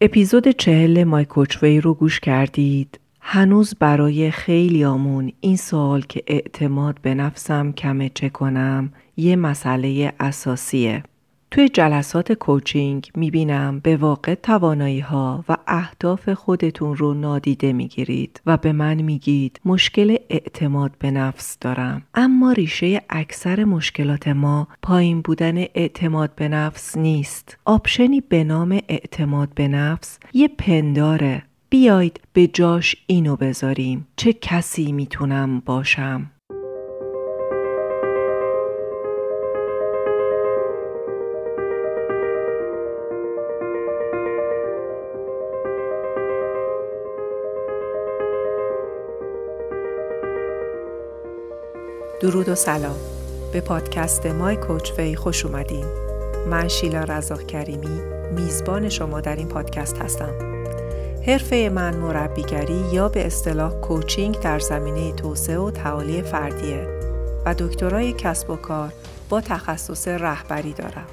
اپیزود 40 مای کوچوی رو گوش کردید. هنوز برای خیلی آمون این سوال که اعتماد به نفسم کمه چه کنم یه مسئله اساسیه. توی جلسات کوچینگ میبینم به واقع توانایی ها و اهداف خودتون رو نادیده میگیرید و به من میگید مشکل اعتماد به نفس دارم. اما ریشه اکثر مشکلات ما پایین بودن اعتماد به نفس نیست. آپشنی به نام اعتماد به نفس یه پنداره. بیایید به جاش اینو بذاریم. چه کسی میتونم باشم؟ درود و سلام. به پادکست مای کوچوی خوش اومدین. من شیلا رزاخ کریمی میزبان شما در این پادکست هستم. حرفه من مربیگری یا به اصطلاح کوچینگ در زمینه توسعه و تعالی فردیه و دکترای کسب و کار با تخصص رهبری دارم.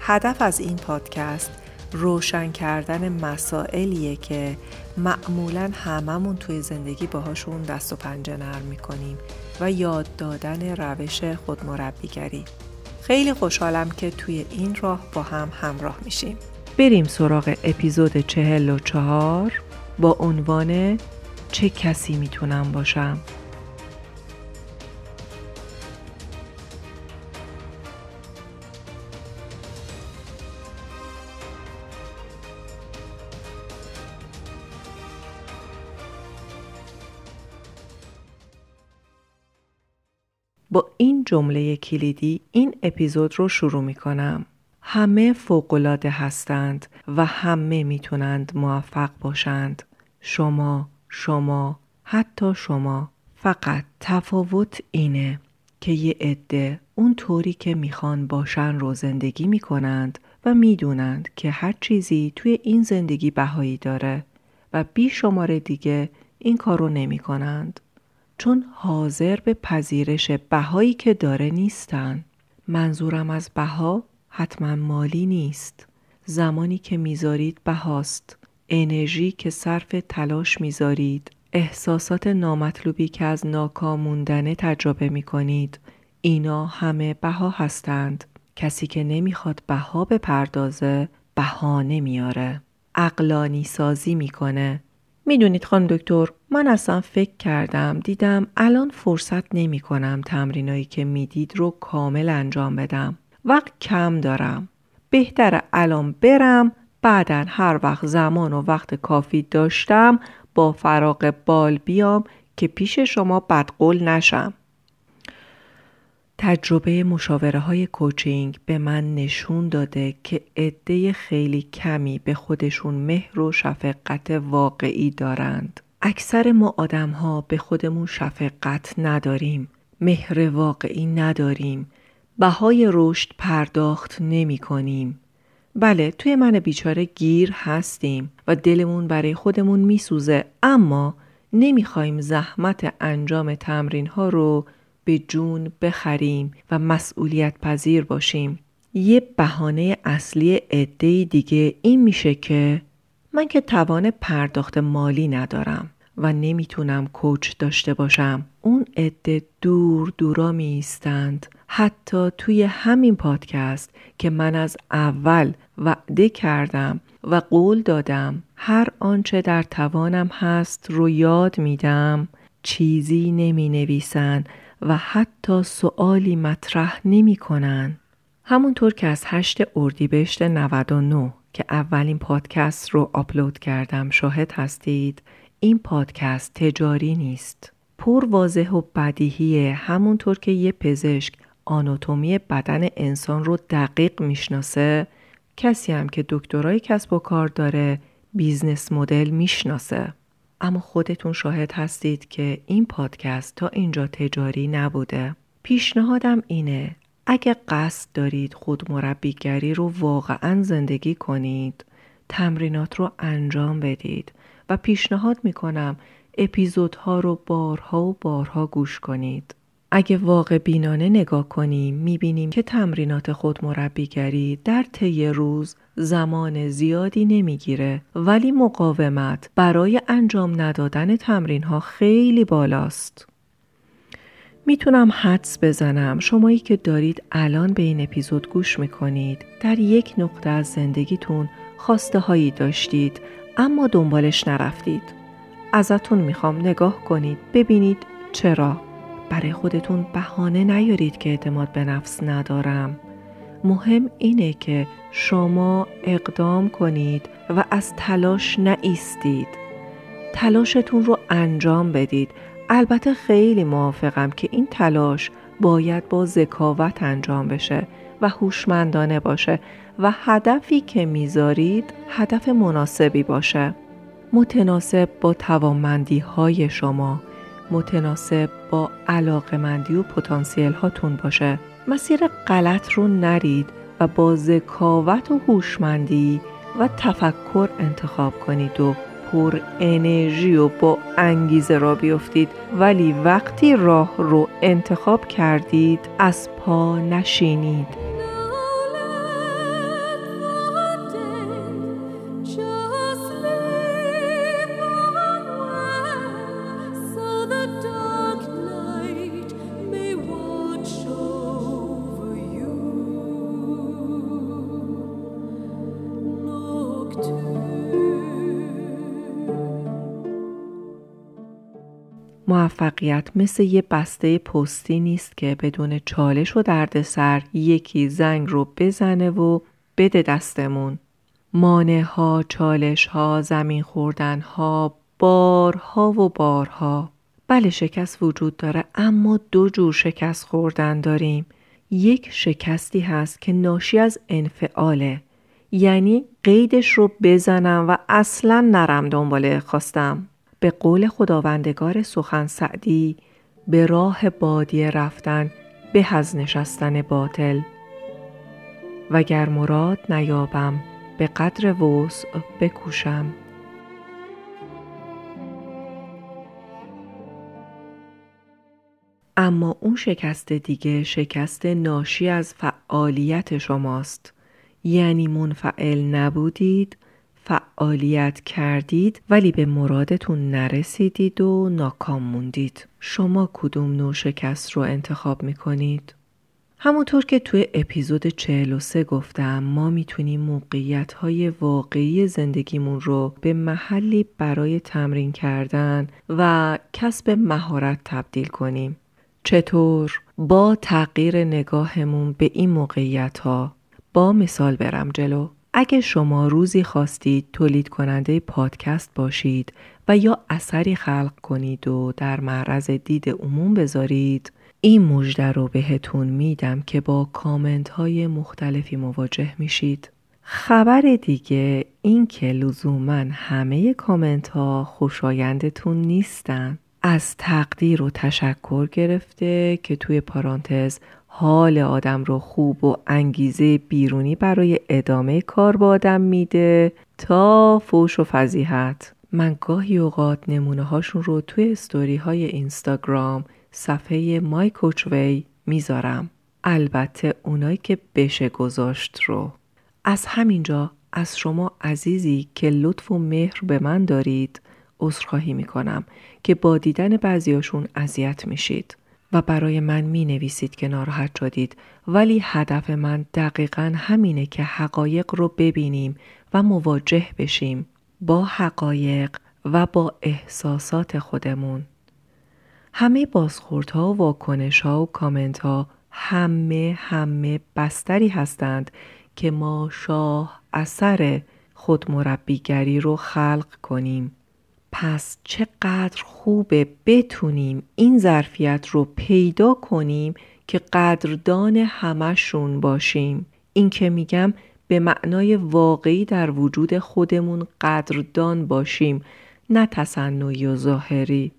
هدف از این پادکست روشن کردن مسائلیه که معمولاً هممون توی زندگی باهاشون دست و پنجه نرم می‌کنیم و یاد دادن روش خودمربیگری. خیلی خوشحالم که توی این راه با هم همراه میشیم. بریم سراغ اپیزود 44 با عنوان چه کسی میتونم باشم؟ با این جمله کلیدی این اپیزود رو شروع می کنم. همه فوق‌العاده هستند و همه میتونند موفق باشند. شما، حتی شما. فقط تفاوت اینه که یه عده اون طوری که میخوان باشن رو زندگی میکنند و میدونند که هر چیزی توی این زندگی بهایی داره و بیشمار دیگه این کار رو نمی کنند. چون حاضر به پذیرش بهایی که داره نیستن. منظورم از بها حتما مالی نیست. زمانی که میذارید بهاست. انرژی که صرف تلاش میذارید. احساسات نامطلوبی که از ناکاموندنه تجربه میکنید. اینا همه بها هستند. کسی که نمیخواد بها بپردازه بهانه میاره. عقلانی سازی میکنه. میدونید خانم دکتر، من اصلا فکر کردم دیدم الان فرصت نمی کنم تمرینایی که میدید رو کامل انجام بدم. وقت کم دارم. بهتره الان برم، بعدن هر وقت زمان و وقت کافی داشتم با فراغ بال بیام که پیش شما بدقول نشم. تجربه مشاوره های کوچینگ به من نشون داده که عده خیلی کمی به خودشون مهر و شفقت واقعی دارند. اکثر ما آدم ها به خودمون شفقت نداریم، مهر واقعی نداریم، بهای رشد پرداخت نمی کنیم. بله توی من بیچاره گیر هستیم و دلمون برای خودمون می سوزه، اما نمی خواهیم زحمت انجام تمرین ها رو به جون بخریم و مسئولیت پذیر باشیم. یه بهانه اصلی عده دیگه این میشه که من که توان پرداخت مالی ندارم و نمیتونم کوچ داشته باشم. اون عده دورا میستند. حتی توی همین پادکست که من از اول وعده کردم و قول دادم هر آنچه در توانم هست رو یاد میدم، چیزی نمی نویسن و حتی سؤالی مطرح نمی کنن. همونطور که از 8 اردیبهشت 99 که اولین پادکست رو آپلود کردم شاهد هستید، این پادکست تجاری نیست. پر واضح و بدیهیه. همونطور که یه پزشک آناتومی بدن انسان رو دقیق میشناسه، کسی هم که دکترای کسب و کار داره بیزنس مدل میشناسه. اما خودتون شاهد هستید که این پادکست تا اینجا تجاری نبوده. پیشنهادم اینه اگه قصد دارید خود مربیگری رو واقعاً زندگی کنید، تمرینات رو انجام بدید و پیشنهاد میکنم اپیزودها رو بارها گوش کنید. اگه واقع بینانه نگاه کنیم میبینیم که تمرینات خودمربیگری در طی روز زمان زیادی نمیگیره، ولی مقاومت برای انجام ندادن تمرین‌ها خیلی بالاست. میتونم حدس بزنم شمایی که دارید الان به این اپیزود گوش میکنید در یک نقطه از زندگیتون خواسته هایی داشتید اما دنبالش نرفتید. ازتون میخوام نگاه کنید ببینید چرا. برای خودتون بهانه نیارید که اعتماد به نفس ندارم. مهم اینه که شما اقدام کنید و از تلاش نایستید. تلاشتون رو انجام بدید. البته خیلی موافقم که این تلاش باید با ذکاوت انجام بشه و هوشمندانه باشه و هدفی که میذارید هدف مناسبی باشه، متناسب با توانمندی‌های شما، متناسب با علاقه‌مندی و پتانسیل هاتون باشه. مسیر غلط رو نرید و با ذکاوت و هوشمندی و تفکر انتخاب کنید و پر انرژی و با انگیزه را بیفتید، ولی وقتی راه رو انتخاب کردید از پا نشینید. موفقیت مثل یه بسته پستی نیست که بدون چالش و دردسر یکی زنگ رو بزنه و بده دستمون. مانع‌ها، چالش‌ها، زمین خوردن‌ها، بارها و بارها. بله شکست وجود داره، اما دو جور شکست خوردن داریم. یک شکستی هست که ناشی از انفعاله، یعنی قیدش رو بزنم و اصلاً نرم دنبال خواستم. به قول خداوندگار سخن سعدی، به راه بادیه رفتن به از نشستن باطل. وگر مراد نیابم به قدر وسع بکوشم. اما اون شکست دیگه شکست ناشی از فعالیت شماست، یعنی منفعل نبودید، فعالیت کردید ولی به مرادتون نرسیدید و ناکام موندید. شما کدوم نوع شکست رو انتخاب میکنید؟ همونطور که توی اپیزود 43 گفتم، ما میتونیم موقعیت‌های واقعی زندگیمون رو به محلی برای تمرین کردن و کسب مهارت تبدیل کنیم. چطور؟ با تغییر نگاهمون به این موقعیت‌ها. با مثال برم جلو. اگه شما روزی خواستید تولید کننده پادکست باشید و یا اثری خلق کنید و در معرض دید عموم بذارید، این مژده رو بهتون میدم که با کامنت های مختلفی مواجه میشید. خبر دیگه این که لزوماً همه کامنت ها خوشایندتون نیستن. از تقدیر و تشکر گرفته که توی پارانتز حال آدم رو خوب و انگیزه بیرونی برای ادامه کار با آدم میده تا فوش و فضیحت. من گاهی اوقات نمونه هاشون رو توی استوری های اینستاگرام صفحه مای کوچوی میذارم، البته اونایی که بشه گذاشت رو. از همینجا از شما عزیزی که لطف و مهر به من دارید عذرخواهی میکنم که با دیدن بعضیاشون اذیت میشید و برای من می نویسید که ناراحت شدید، ولی هدف من دقیقاً همینه که حقایق رو ببینیم و مواجه بشیم با حقایق و با احساسات خودمون. همه بازخوردها و واکنشها و کامنتها همه بستری هستند که ما شاه اثر خودمربیگری رو خلق کنیم. پس چقدر خوبه بتونیم این ظرفیت رو پیدا کنیم که قدردان همشون باشیم. این که میگم به معنای واقعی در وجود خودمون قدردان باشیم، نه تصنعی و ظاهری.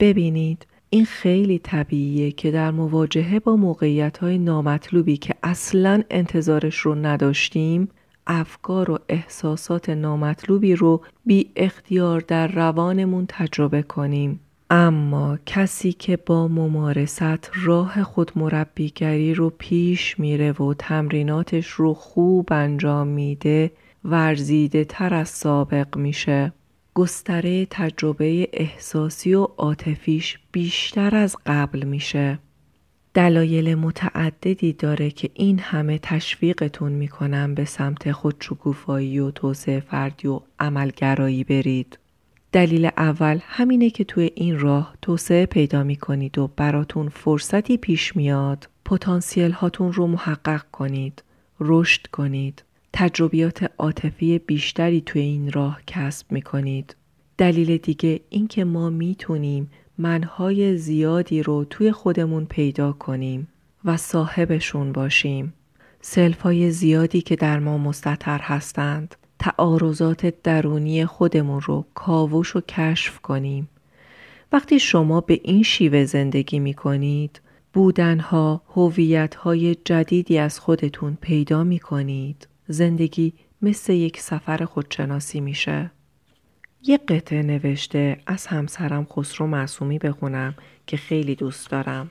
ببینید این خیلی طبیعیه که در مواجهه با موقعیت‌های نامطلوبی که اصلاً انتظارش رو نداشتیم، افکار و احساسات نامطلوبی رو بی اختیار در روانمون تجربه کنیم. اما کسی که با ممارست راه خود مربیگری رو پیش میره و تمریناتش رو خوب انجام میده، ورزیده تر از سابق میشه. گستره تجربه احساسی و عاطفیش بیشتر از قبل میشه. دلایل متعددی داره که این همه تشویقتون میکنم به سمت خودشکوفایی و توسعه فردی و عملگرایی برید. دلیل اول همینه که توی این راه توسعه پیدا میکنید و براتون فرصتی پیش میاد پتانسیل هاتون رو محقق کنید، رشد کنید. تجربیات عاطفی بیشتری توی این راه کسب میکنید. دلیل دیگه این که ما میتونیم منهای زیادی رو توی خودمون پیدا کنیم و صاحبشون باشیم. سلفای زیادی که در ما مستتر هستند، تعارضات درونی خودمون رو کاوش و کشف کنیم. وقتی شما به این شیوه زندگی میکنید، بودنها، هویت‌های جدیدی از خودتون پیدا میکنید. زندگی مثل یک سفر خودشناسی میشه. یه قطعه نوشته از همسرم خسرو معصومی بخونم که خیلی دوست دارم.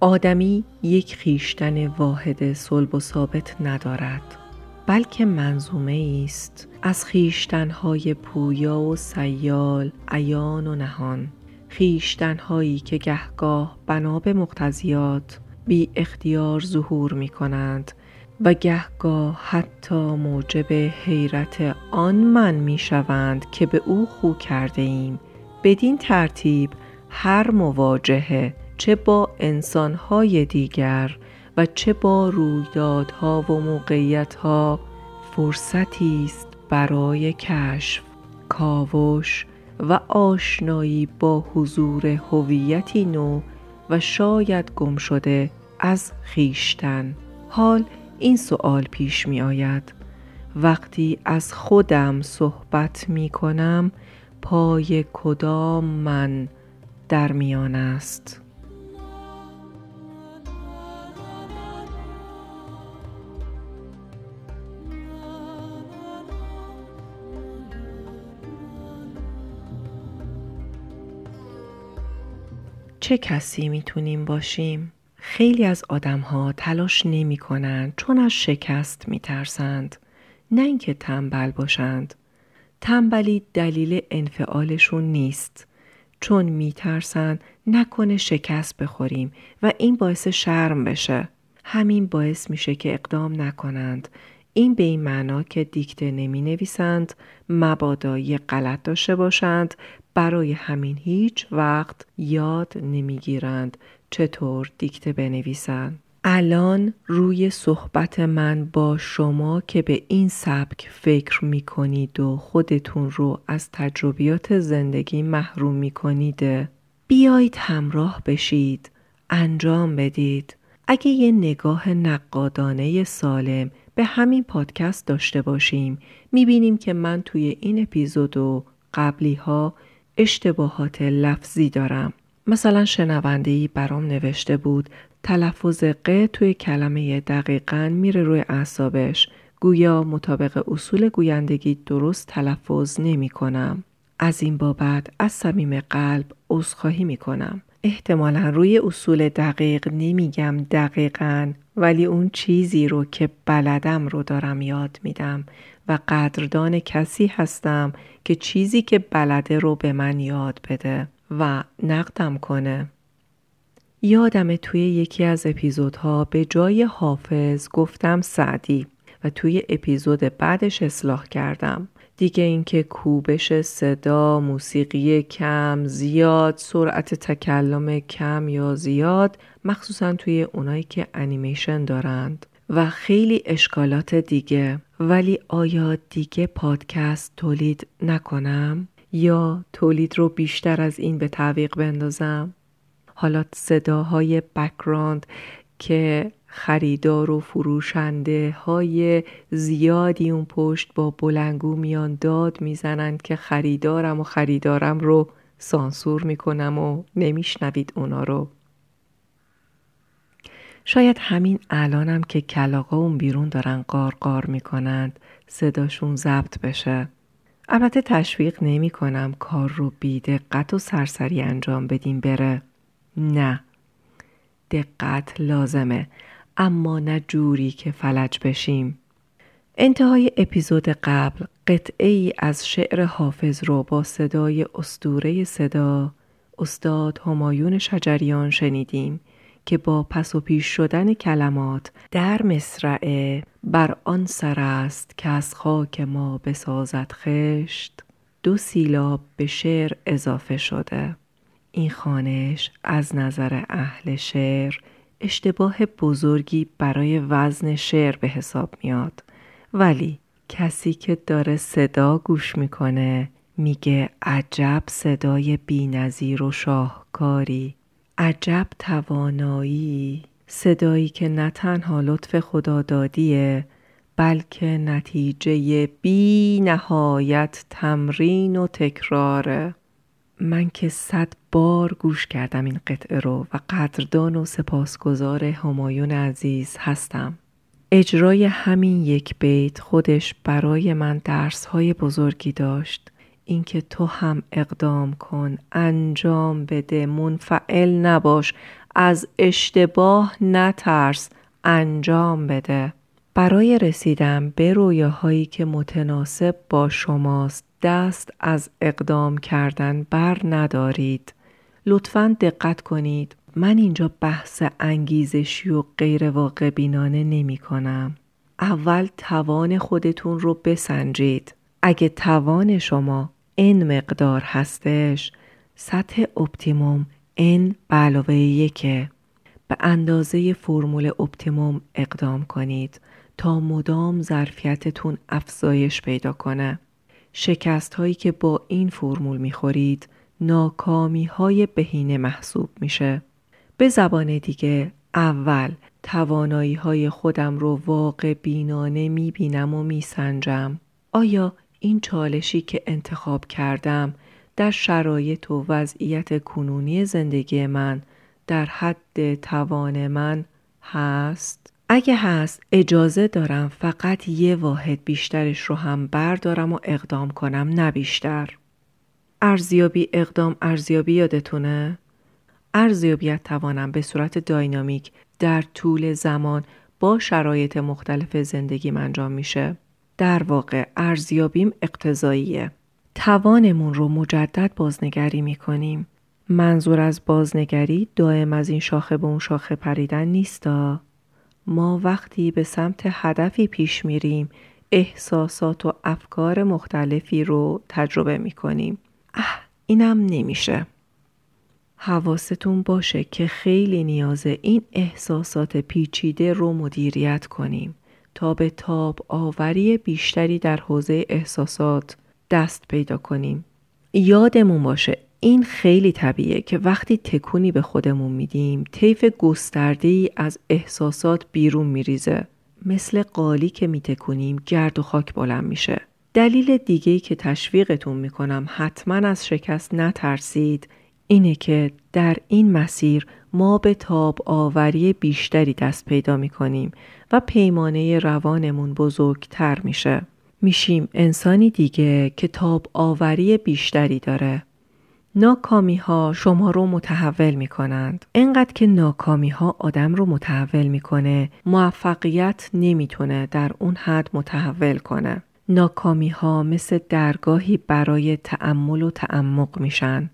آدمی یک خیشتن واحد صلب و ثابت ندارد، بلکه منظومه است از خیشتنهای پویا و سیال، عیان و نهان. خیشتنهایی که گهگاه بنا به مقتضیات بی اختیار ظهور می کنند و گهگاه حتی موجب حیرت آن من می شوند که به او خو کرده ایم. بدین ترتیب هر مواجهه، چه با انسانهای دیگر و چه با رویدادها و موقعیتها، فرصتی است برای کشف، کاوش و آشنایی با حضور هویتی نو و شاید گم شده از خیشتن. حال این سوال پیش می آید: وقتی از خودم صحبت می کنم، پای کدام من در میان است؟ چه کسی میتونیم باشیم؟ خیلی از آدم‌ها تلاش نمی‌کنند چون از شکست می‌ترسند، نه اینکه تنبل باشند. تنبلی دلیل انفعالشون نیست، چون می‌ترسند نکنه شکست بخوریم و این باعث شرم بشه. همین باعث میشه که اقدام نکنند. این به این معنا که دیکته نمی‌نویسند، مبادا یه غلط داشته باشند، برای همین هیچ وقت یاد نمیگیرند چطور دیکته بنویسند. الان روی صحبت من با شما که به این سبک فکر میکنید و خودتون رو از تجربیات زندگی محروم میکنید. بیایید همراه بشید، انجام بدید. اگه یه نگاه نقادانه سالم به همین پادکست داشته باشیم، میبینیم که من توی این اپیزود و قبلی ها اشتباهات لفظی دارم. مثلا شنونده‌ای برام نوشته بود تلفظ ق توی کلمه دقیقاً میره روی اعصابش، گویا مطابق اصول گویندگی درست تلفظ نمی کنم. از این بابت از صمیم قلب عذرخواهی می کنم. احتمالاً روی اصول دقیق نمیگم دقیقاً، ولی اون چیزی رو که بلدم رو دارم یاد میدم و قدردان کسی هستم که چیزی که بلده رو به من یاد بده و نقدم کنه. یادمه توی یکی از اپیزودها به جای حافظ گفتم سعدی و توی اپیزود بعدش اصلاح کردم. دیگه اینکه کوبش صدا، موسیقی کم، زیاد، سرعت تکلم کم یا زیاد، مخصوصا توی اونایی که انیمیشن دارند و خیلی اشکالات دیگه. ولی آیا دیگه پادکست تولید نکنم یا تولید رو بیشتر از این به تعویق بندازم؟ حالا صداهای بک‌گراند که خریدار و فروشنده های زیادی اون پشت با بلنگو میان داد میزنند که خریدارم رو سانسور میکنم و نمیشنوید اونا رو. شاید همین الانم که کلاغا اون بیرون دارن قارقار میکنند صداشون ضبط بشه. البته تشویق نمی کنم کار رو بی دقت و سرسری انجام بدیم بره. نه. دقت لازمه، اما نه جوری که فلج بشیم. انتهای اپیزود قبل قطعه‌ای از شعر حافظ رو با صدای اسطوره صدا استاد همایون شجریان شنیدیم که با پس و پیش شدن کلمات در مصرع بر آن سر است که از خاک ما بسازد خشت 2 سیلاب به شعر اضافه شده. این خوانش از نظر اهل شعر اشتباه بزرگی برای وزن شعر به حساب میاد، ولی کسی که داره صدا گوش میکنه میگه عجب صدای بی‌نظیر و شاهکاری، عجب توانایی، صدایی که نه تنها لطف خدادادیه بلکه نتیجه بی نهایت تمرین و تکراره. من که 100 بار گوش کردم این قطعه رو و قدردان و سپاسگزار همایون عزیز هستم. اجرای همین یک بیت خودش برای من درس‌های بزرگی داشت. اینکه تو هم اقدام کن، انجام بده، منفعل نباش، از اشتباه نترس، انجام بده. برای رسیدن به رویاهایی که متناسب با شماست دست از اقدام کردن بر ندارید. لطفاً دقت کنید. من اینجا بحث انگیزشی و غیر واقع بینانه نمی کنم. اول توان خودتون رو بسنجید. اگه توان شما n مقدار هستش، سطح اپتیموم n به علاوه 1 به اندازه فرمول اپتیموم اقدام کنید تا مدام ظرفیتتون افزایش پیدا کنه. شکست هایی که با این فرمول میخورید ناکامی های بهینه محسوب میشه. به زبان دیگه اول توانایی های خودم رو واقع بینانه میبینم و میسنجم. آیا این چالشی که انتخاب کردم در شرایط و وضعیت کنونی زندگی من در حد توان من هست؟ اگه هست اجازه دارم فقط 1 واحد بیشترش رو هم بردارم و اقدام کنم، نه بیشتر. ارزیابی اقدام ارزیابی یادتونه؟ ارزیابیت توانم به صورت داینامیک در طول زمان با شرایط مختلف زندگیم انجام میشه. در واقع ارزیابیم اقتضاییه. توانمون رو مجدد بازنگری میکنیم. منظور از بازنگری دائم از این شاخه به اون شاخه پریدن نیستا. ما وقتی به سمت هدفی پیش میریم احساسات و افکار مختلفی رو تجربه میکنیم. اینم نمیشه. حواستون باشه که خیلی نیازه این احساسات پیچیده رو مدیریت کنیم تا به تاب آوری بیشتری در حوزه احساسات دست پیدا کنیم. یادمون باشه این خیلی طبیعیه که وقتی تکونی به خودمون میدیم طیف گسترده‌ای از احساسات بیرون میریزه. مثل قالی که میتکونیم گرد و خاک بلند میشه. دلیل دیگه‌ای که تشویقتون میکنم حتما از شکست نترسید اینه که در این مسیر ما به تاب آوری بیشتری دست پیدا میکنیم و پیمانه روانمون بزرگتر میشه. میشیم انسانی دیگه که تاب آوری بیشتری داره. ناکامی ها شما رو متحول می کنند. اینقدر که ناکامی ها آدم رو متحول می کنه، موفقیت نمی تونه در اون حد متحول کنه. ناکامی ها مثل درگاهی برای تأمل و تعمق میشن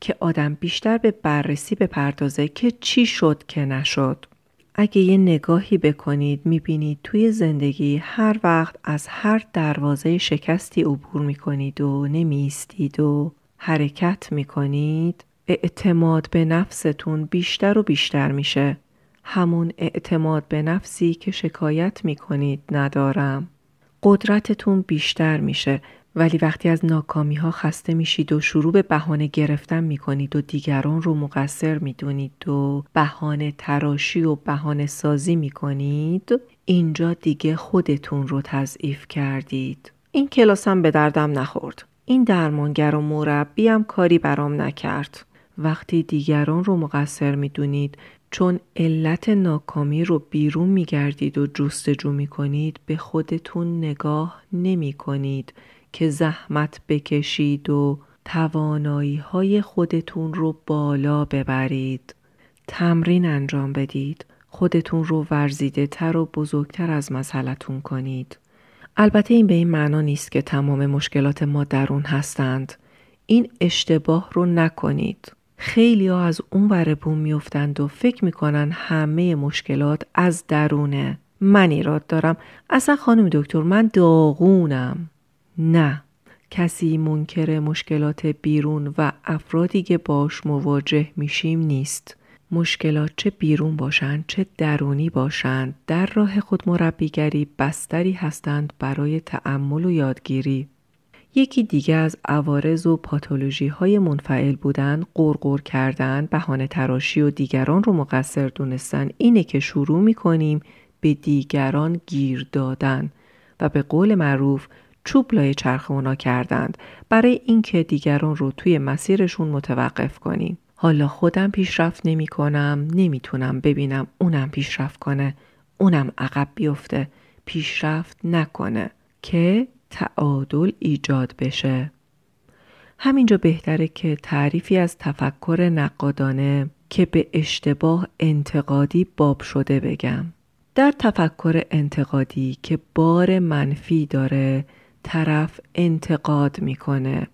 که آدم بیشتر به بررسی بپردازه که چی شد که نشد. اگه یه نگاهی بکنید میبینید توی زندگی هر وقت از هر دروازه شکستی عبور میکنید و نمیستید و حرکت میکنید، اعتماد به نفستون بیشتر و بیشتر میشه. همون اعتماد به نفسی که شکایت میکنید ندارم. قدرتتون بیشتر میشه، ولی وقتی از ناکامی ها خسته میشید و شروع به بهانه گرفتن میکنید و دیگران رو مقصر میدونید و بهانه تراشی و بهانه سازی میکنید، اینجا دیگه خودتون رو تضعیف کردید. این کلاسم به دردم نخورد. این درمانگر و مربی هم کاری برام نکرد. وقتی دیگران رو مقصر میدونید چون علت ناکامی رو بیرون میگردید و جستجو میکنید به خودتون نگاه نمیکنید که زحمت بکشید و توانایی‌های خودتون رو بالا ببرید. تمرین انجام بدید. خودتون رو ورزیده تر و بزرگتر از مسئلتون کنید. البته این به این معنا نیست که تمام مشکلات ما درون هستند. این اشتباه رو نکنید. خیلی ها از اون ور بوم میفتند و فکر میکنن همه مشکلات از درونه. من ایراد دارم. اصلا خانم دکتر من داغونم. نه. کسی منکر مشکلات بیرون و افرادی که باش مواجه میشیم نیست. مشکلات چه بیرون باشند چه درونی باشند، در راه خود مربیگری بستری هستند برای تأمل و یادگیری. یکی دیگه از عوارض و پاتولوژی های منفعل بودن، غرغر کردن، بهانه تراشی و دیگران رو مقصر دونستن اینه که شروع می‌کنیم به دیگران گیر دادن و به قول معروف چوب لای چرخ اونا کردند برای اینکه دیگران رو توی مسیرشون متوقف کنیم. حالا خودم پیشرفت نمی کنم، نمیتونم ببینم اونم پیشرفت کنه، اونم عقب بیفته، پیشرفت نکنه که تعادل ایجاد بشه. همینجا بهتره که تعریفی از تفکر نقادانه که به اشتباه انتقادی باب شده بگم. در تفکر انتقادی که بار منفی داره، طرف انتقاد میکنه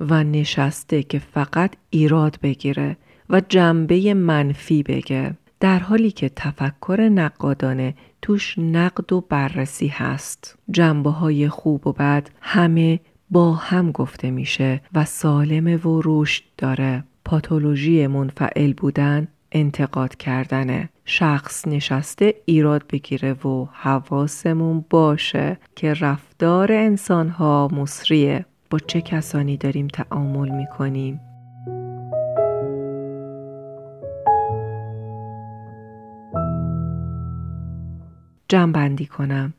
و نشسته که فقط ایراد بگیره و جنبه منفی بگه، در حالی که تفکر نقادانه توش نقد و بررسی هست. جنبه های خوب و بد همه با هم گفته میشه و سالمه و رشد داره. پاتولوژی منفعل بودن انتقاد کردنه. شخص نشسته ایراد بگیره و حواسمون باشه که رفتار انسانها مسریه. با چه کسانی داریم تعامل میکنیم؟ جمع‌بندی کنم.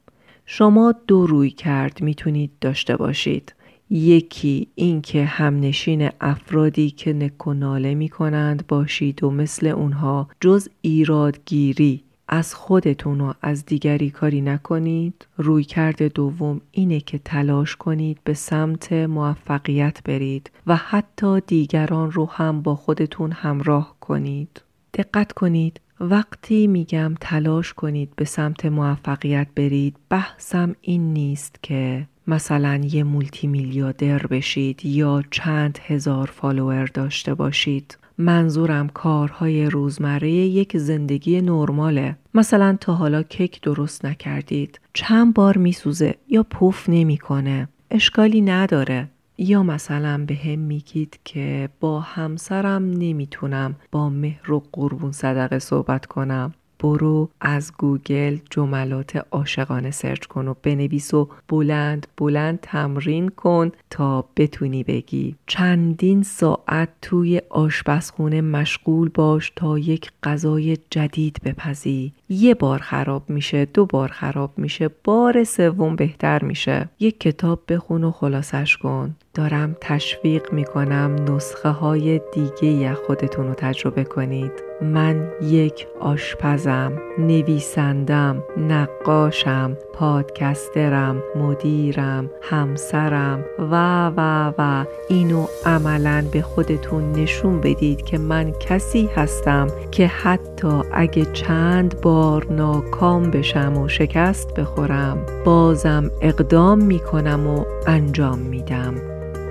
شما دو روی کرد میتونید داشته باشید. یکی این که همنشین افرادی که نکوناله میکنند باشید و مثل اونها جز ایرادگیری از خودتون و از دیگری کاری نکنید. روی کرد دوم اینه که تلاش کنید به سمت موفقیت برید و حتی دیگران رو هم با خودتون همراه کنید. دقت کنید، وقتی میگم تلاش کنید به سمت موفقیت برید، بحثم این نیست که مثلا یه مولتی میلیاردر بشید یا چند هزار فالوور داشته باشید. منظورم کارهای روزمره یک زندگی نرماله. مثلا تا حالا کیک درست نکردید، چند بار میسوزه یا پف نمیکنه، اشکالی نداره. یا مثلا به هم میگید که با همسرم نمیتونم با مهر و قربون صدقه صحبت کنم. برو از گوگل جملات عاشقانه سرچ کن و بنویس و بلند بلند تمرین کن تا بتونی بگی. چندین ساعت توی آشپزخونه مشغول باش تا یک غذای جدید بپزی. یه بار خراب میشه، دو بار خراب میشه، بار سوم بهتر میشه. یک کتاب بخون و خلاصش کن. دارم تشویق میکنم نسخه های دیگه خودتون رو تجربه کنید. من یک آشپزم، نویسندم، نقاشم، پادکسترم، مدیرم، همسرم و اینو عملاً به خودتون نشون بدید که من کسی هستم که حتی اگه چند بار ناکام بشم و شکست بخورم، بازم اقدام میکنم و انجام میدم.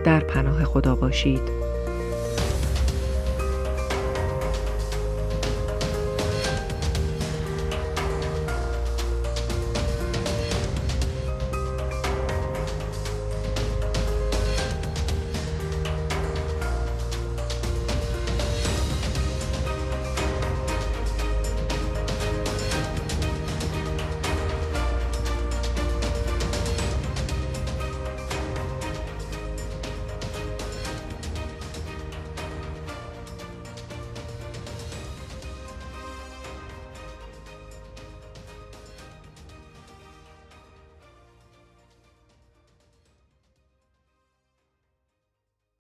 در پناه خدا باشید.